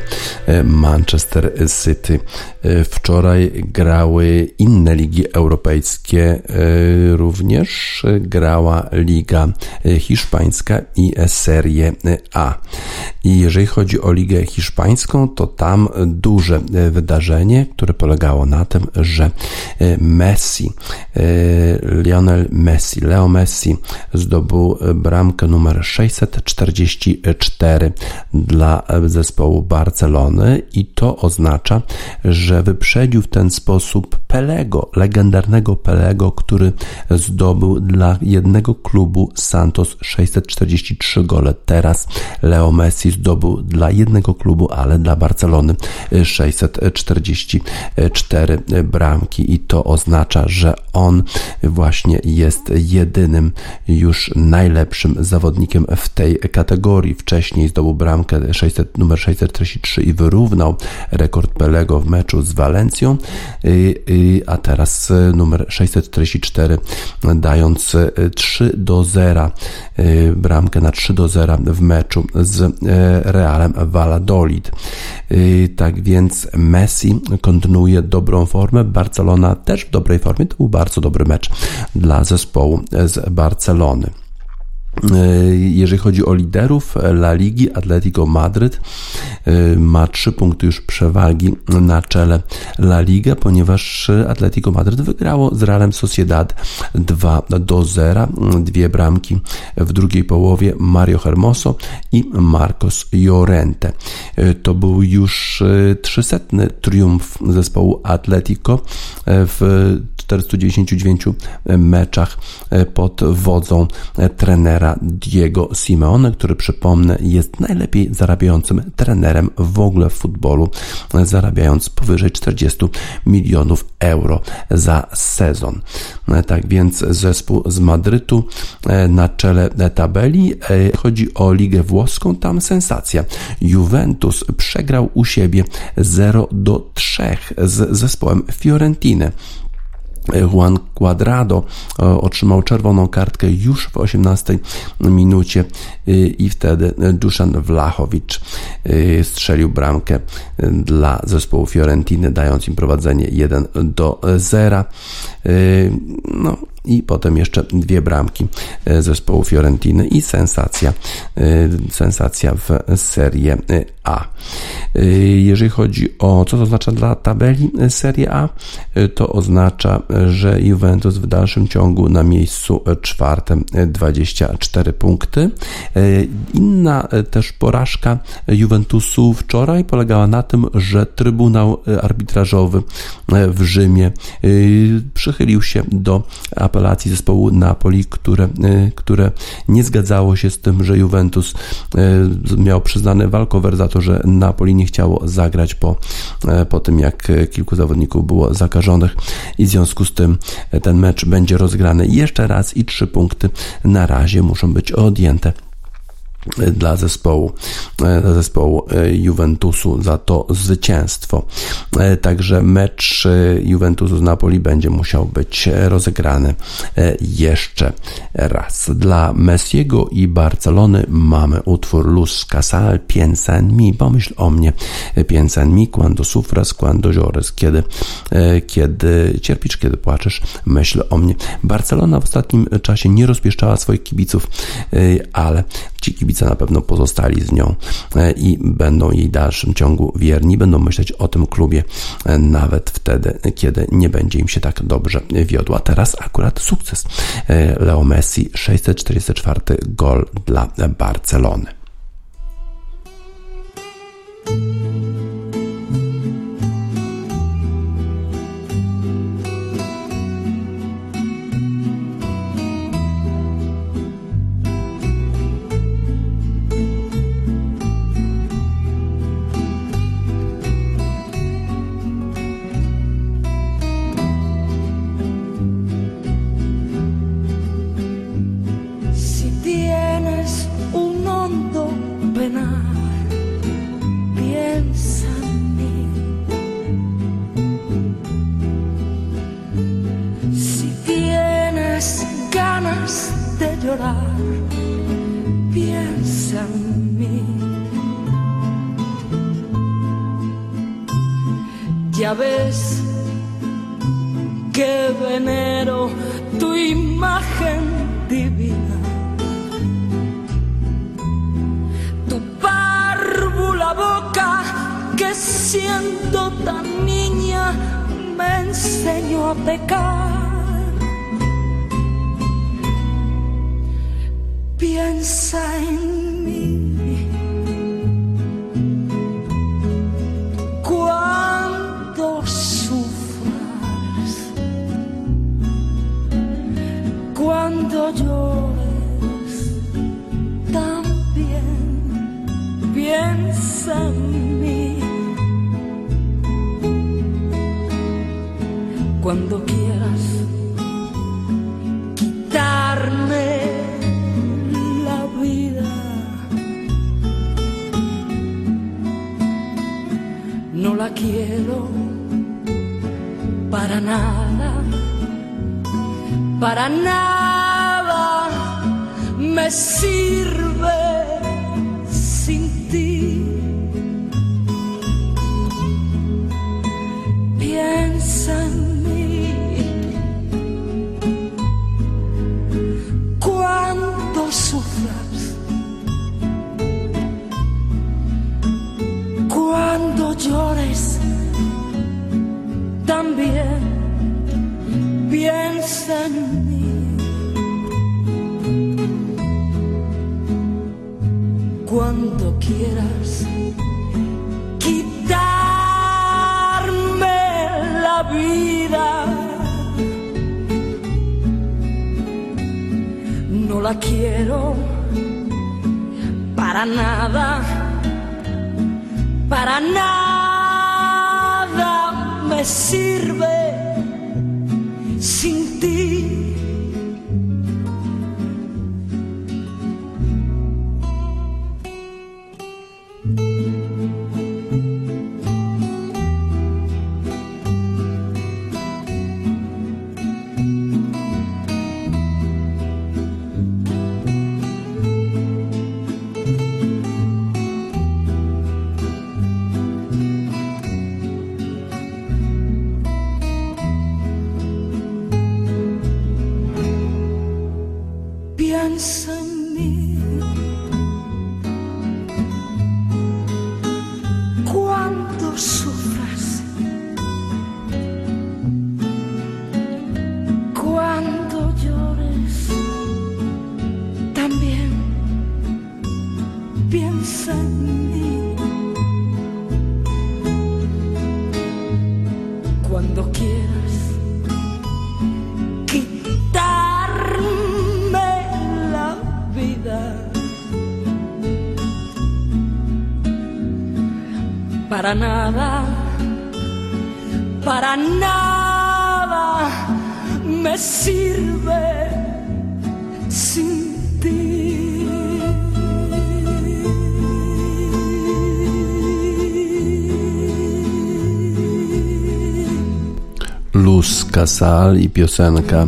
Manchester City. Wczoraj grały inne ligi europejskie, również grała Liga Hiszpańska i Serie A. I jeżeli chodzi o Ligę Hiszpańską, to tam duże wydarzenie, które polegało na tym, że Leo Messi zdobył bramkę numer 644 dla zespołu Barcelony i to oznacza, że wyprzedził w ten sposób Pelego, legendarnego Pelego, który zdobył dla jednego klubu Santos 643 gole. Teraz Leo Messi zdobył dla jednego klubu, ale dla Barcelony 644 bramki i to oznacza, że on właśnie jest jedynym już najlepszym zawodnikiem w tej kategorii. Wcześniej zdobył bramkę numer 643 i wyrównał rekord Pelego w meczu z Walencją, a teraz numer 644, dając 3-0 bramkę na 3-0 w meczu z Realem Valladolid. Tak więc Messi kontynuuje dobrą formę, Barcelona też w dobrej formie, to był bardzo dobry mecz dla zespołu z Barcelony. Jeżeli chodzi o liderów La Ligi, Atletico Madryt ma 3 punkty już przewagi na czele La Ligę, ponieważ Atletico Madryt wygrało z Realem Sociedad 2-0. 2 bramki w drugiej połowie Mario Hermoso i Marcos Llorente. To był już 300 triumf zespołu Atletico w 499 meczach pod wodzą trenera Diego Simeone, który, przypomnę, jest najlepiej zarabiającym trenerem w ogóle w futbolu, zarabiając powyżej 40 milionów euro za sezon. Tak więc zespół z Madrytu na czele tabeli. Chodzi o Ligę Włoską, tam sensacja. Juventus przegrał u siebie 0-3 z zespołem Fiorentiny. Juan Cuadrado otrzymał czerwoną kartkę już w 18 minucie i wtedy Dusan Vlahović strzelił bramkę dla zespołu Fiorentiny, dając im prowadzenie 1-0. No i potem jeszcze 2 bramki zespołu Fiorentiny i sensacja w Serie A. Jeżeli chodzi o co to oznacza dla tabeli Serie A, to oznacza, że Juventus w dalszym ciągu na miejscu 4, 24 punkty. Inna też porażka Juventusu wczoraj polegała na tym, że Trybunał Arbitrażowy w Rzymie przychylił się do apelacji zespołu Napoli, które nie zgadzało się z tym, że Juventus miał przyznany walkover za to, że Napoli nie chciało zagrać po tym, jak kilku zawodników było zakażonych i w związku z tym ten mecz będzie rozgrany jeszcze raz i 3 punkty na razie muszą być odjęte dla zespołu Juventusu za to zwycięstwo. Także mecz Juventusu z Napoli będzie musiał być rozegrany jeszcze raz. Dla Messiego i Barcelony mamy utwór Luz Casal, Piensa en mi, pomyśl o mnie, Piensa en mi, cuando sufras, cuando llores, kiedy cierpisz, kiedy płaczesz, myśl o mnie. Barcelona w ostatnim czasie nie rozpieszczała swoich kibiców, ale ci kibice na pewno pozostali z nią i będą jej w dalszym ciągu wierni, będą myśleć o tym klubie nawet wtedy, kiedy nie będzie im się tak dobrze wiodła. Teraz akurat sukces. Leo Messi, 644 gol dla Barcelony. Llorar around me. Ya ves que venero tu imagen divina, tu párvula boca que siendo tan niña me enseñó a pecar. Piensa en mí cuando sufras, cuando llores, también piensa en mí. Cuando quieras quitarme no la quiero para nada me sirve sin ti. Piensa en mí cuando sufras, cuando llores, también piensa en mí. Cuando quieras quitarme la vida, no la quiero para nada, para nada me sirve sin ti. Para nada me sirve sin ti. Luz Casal i piosenka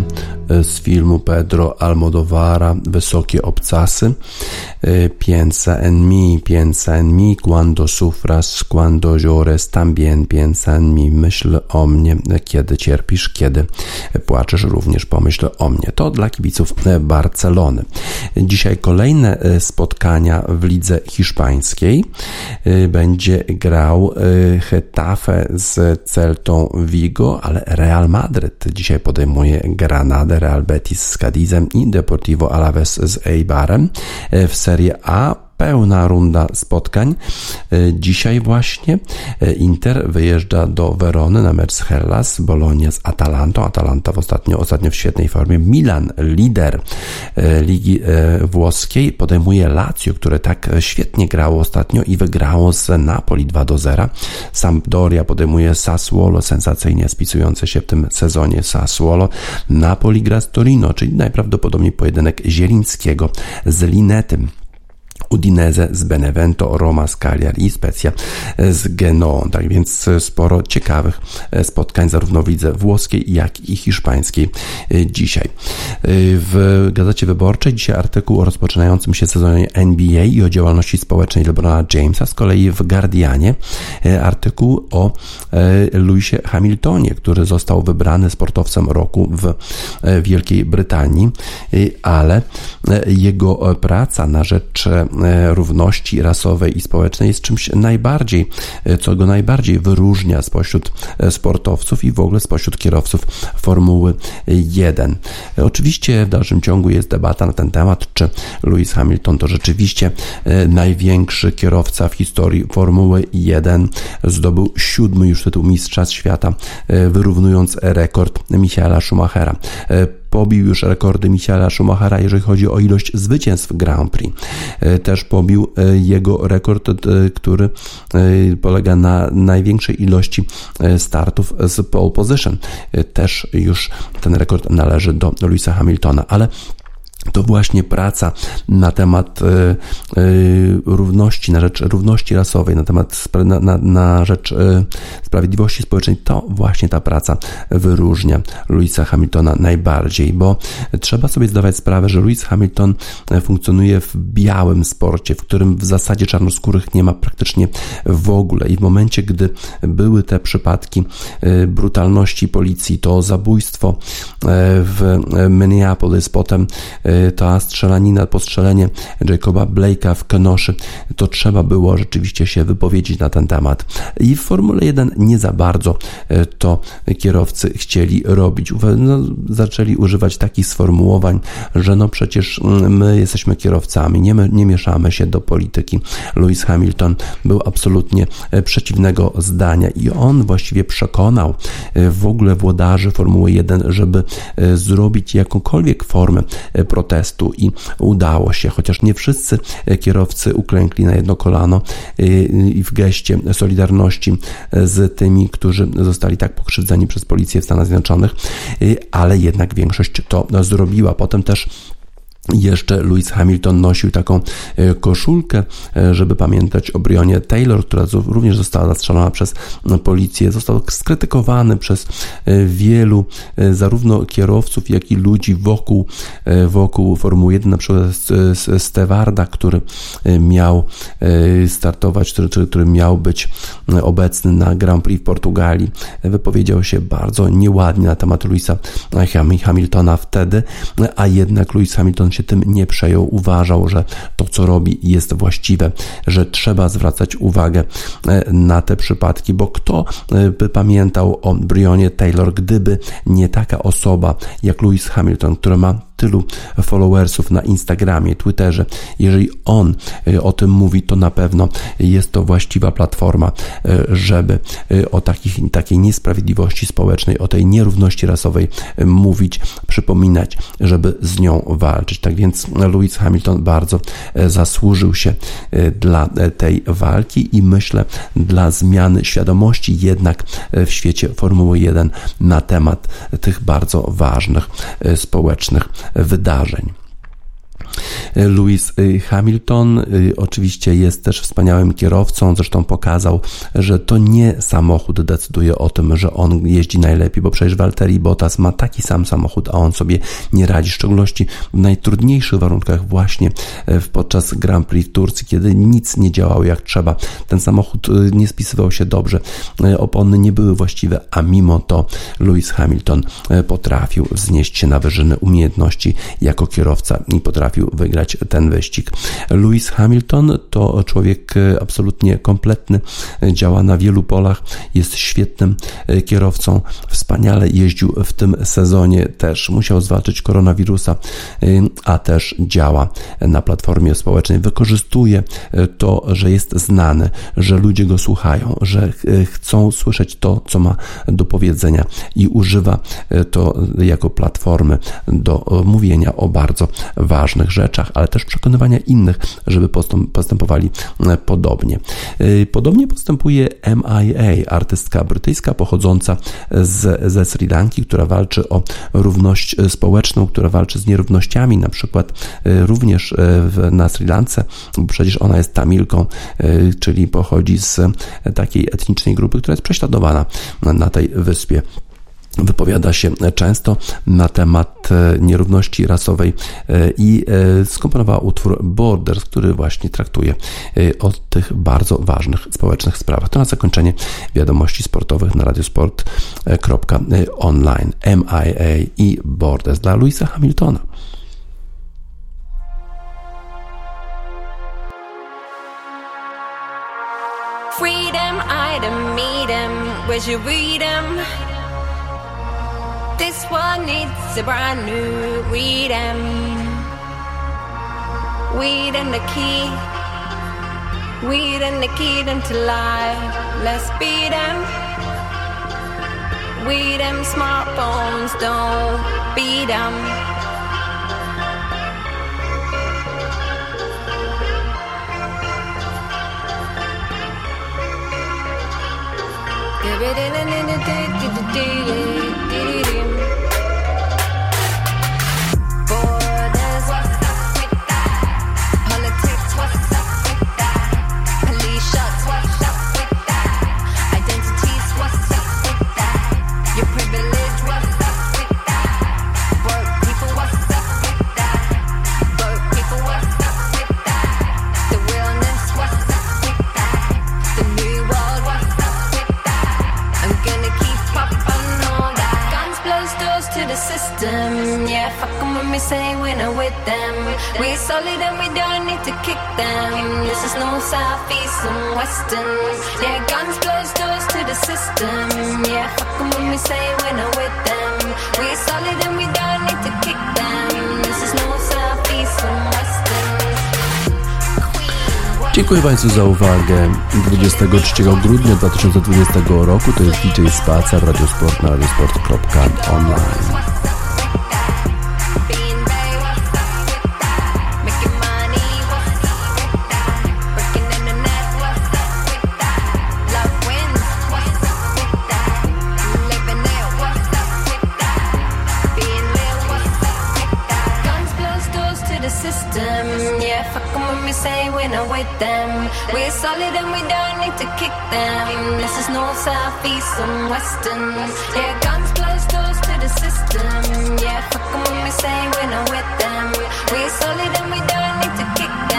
z filmu Pedro Almodovara Wysokie obcasy. Piensa en mí, cuando sufras, cuando llores, también piensa en mí. Myśl o mnie, kiedy cierpisz, kiedy płaczesz, również pomyśl o mnie. To dla kibiców Barcelony. Dzisiaj kolejne spotkania w lidze hiszpańskiej. Będzie grał Getafe z Celtą Vigo, ale Real Madryt dzisiaj podejmuje Granadę, Real Betis z Cadizem i Deportivo Alaves z Eibarem. W Serie A pełna runda spotkań. Dzisiaj właśnie Inter wyjeżdża do Werony na mecz z Hellas, Bolonia z Atalantą. Atalanta ostatnio w świetnej formie. Milan, lider Ligi Włoskiej, podejmuje Lazio, które tak świetnie grało ostatnio i wygrało z Napoli 2-0. Sampdoria podejmuje Sassuolo, sensacyjnie spisujące się w tym sezonie Sassuolo. Napoli gra z Torino, czyli najprawdopodobniej pojedynek Zielińskiego z Linetem. Udinese z Benevento, Roma z Cagliari i Spezia z Genoą. Tak więc sporo ciekawych spotkań zarówno w lidze włoskiej, jak i hiszpańskiej dzisiaj. W Gazecie Wyborczej dzisiaj artykuł o rozpoczynającym się sezonie NBA i o działalności społecznej LeBrona Jamesa. Z kolei w Guardianie artykuł o Lewisie Hamiltonie, który został wybrany sportowcem roku w Wielkiej Brytanii, ale jego praca na rzecz równości rasowej i społecznej jest czymś najbardziej, co go najbardziej wyróżnia spośród sportowców i w ogóle spośród kierowców Formuły 1. Oczywiście w dalszym ciągu jest debata na ten temat, czy Lewis Hamilton to rzeczywiście największy kierowca w historii Formuły 1. Zdobył 7. już tytuł mistrza świata, wyrównując rekord Michaela Schumachera. Pobił już rekordy Michaela Schumachera, jeżeli chodzi o ilość zwycięstw Grand Prix. Też pobił jego rekord, który polega na największej ilości startów z pole position. Też już ten rekord należy do Lewisa Hamiltona, ale to właśnie praca na temat równości, na rzecz równości rasowej, na temat na rzecz sprawiedliwości społecznej, to właśnie ta praca wyróżnia Lewisa Hamiltona najbardziej, bo trzeba sobie zdawać sprawę, że Lewis Hamilton funkcjonuje w białym sporcie, w którym w zasadzie czarnoskórych nie ma praktycznie w ogóle i w momencie, gdy były te przypadki brutalności policji, to zabójstwo w Minneapolis, potem ta strzelanina, postrzelenie Jacoba Blake'a w Kenosha, to trzeba było rzeczywiście się wypowiedzieć na ten temat. I w Formule 1 nie za bardzo to kierowcy chcieli robić. Zaczęli używać takich sformułowań, że no przecież my jesteśmy kierowcami, nie mieszamy się do polityki. Lewis Hamilton był absolutnie przeciwnego zdania i on właściwie przekonał w ogóle włodarzy Formuły 1, żeby zrobić jakąkolwiek formę protestu i udało się, chociaż nie wszyscy kierowcy uklękli na jedno kolano i w geście solidarności z tymi, którzy zostali tak pokrzywdzeni przez policję w Stanach Zjednoczonych, ale jednak większość to zrobiła. Potem też jeszcze Lewis Hamilton nosił taką koszulkę, żeby pamiętać o Brionie Taylor, która również została zastrzelona przez policję. Został skrytykowany przez wielu zarówno kierowców, jak i ludzi wokół Formuły 1, na przykład Stewarda, który miał startować, który miał być obecny na Grand Prix w Portugalii. Wypowiedział się bardzo nieładnie na temat Lewisa Hamiltona wtedy, a jednak Lewis Hamilton się tym nie przejął, uważał, że to, co robi, jest właściwe, że trzeba zwracać uwagę na te przypadki, bo kto by pamiętał o Brionie Taylor, gdyby nie taka osoba jak Lewis Hamilton, która ma tylu followersów na Instagramie, Twitterze. Jeżeli on o tym mówi, to na pewno jest to właściwa platforma, żeby o takiej niesprawiedliwości społecznej, o tej nierówności rasowej mówić, przypominać, żeby z nią walczyć. Tak więc Lewis Hamilton bardzo zasłużył się dla tej walki i myślę dla zmiany świadomości jednak w świecie Formuły 1 na temat tych bardzo ważnych społecznych wydarzeń. Lewis Hamilton oczywiście jest też wspaniałym kierowcą, zresztą pokazał, że to nie samochód decyduje o tym, że on jeździ najlepiej, bo przecież Valtteri Bottas ma taki sam samochód, a on sobie nie radzi, w szczególności w najtrudniejszych warunkach właśnie podczas Grand Prix w Turcji, kiedy nic nie działało jak trzeba. Ten samochód nie spisywał się dobrze, opony nie były właściwe, a mimo to Lewis Hamilton potrafił wznieść się na wyżyny umiejętności jako kierowca i potrafił wygrać ten wyścig. Lewis Hamilton to człowiek absolutnie kompletny, działa na wielu polach, jest świetnym kierowcą, wspaniale jeździł w tym sezonie, też musiał zwalczyć koronawirusa, a też działa na platformie społecznej. Wykorzystuje to, że jest znany, że ludzie go słuchają, że chcą słyszeć to, co ma do powiedzenia i używa to jako platformy do mówienia o bardzo ważnych ważnych rzeczach, ale też przekonywania innych, żeby postępowali podobnie. Podobnie postępuje MIA, artystka brytyjska pochodząca ze Sri Lanki, która walczy o równość społeczną, która walczy z nierównościami, na przykład również na Sri Lance, bo przecież ona jest Tamilką, czyli pochodzi z takiej etnicznej grupy, która jest prześladowana na tej wyspie. Wypowiada się często na temat nierówności rasowej i skomponowała utwór Borders, który właśnie traktuje o tych bardzo ważnych społecznych sprawach. To na zakończenie wiadomości sportowych na radiosport.online. MIA i Borders dla Louisa Hamiltona. Freedom, I don't meet him, where's your freedom? This one needs a brand new freedom. Weed and the key, weed and the key to life. Let's beat them. Weed them smartphones, don't beat them. Dziękuję Państwu za uwagę. 23 grudnia 2020 roku to jest DJ Spacer, Radiosport na radiosport.online. Southeast and Western, yeah, guns, close doors to the system, yeah, fuck 'em when we say we're not with them, we're solid and we don't need to kick them.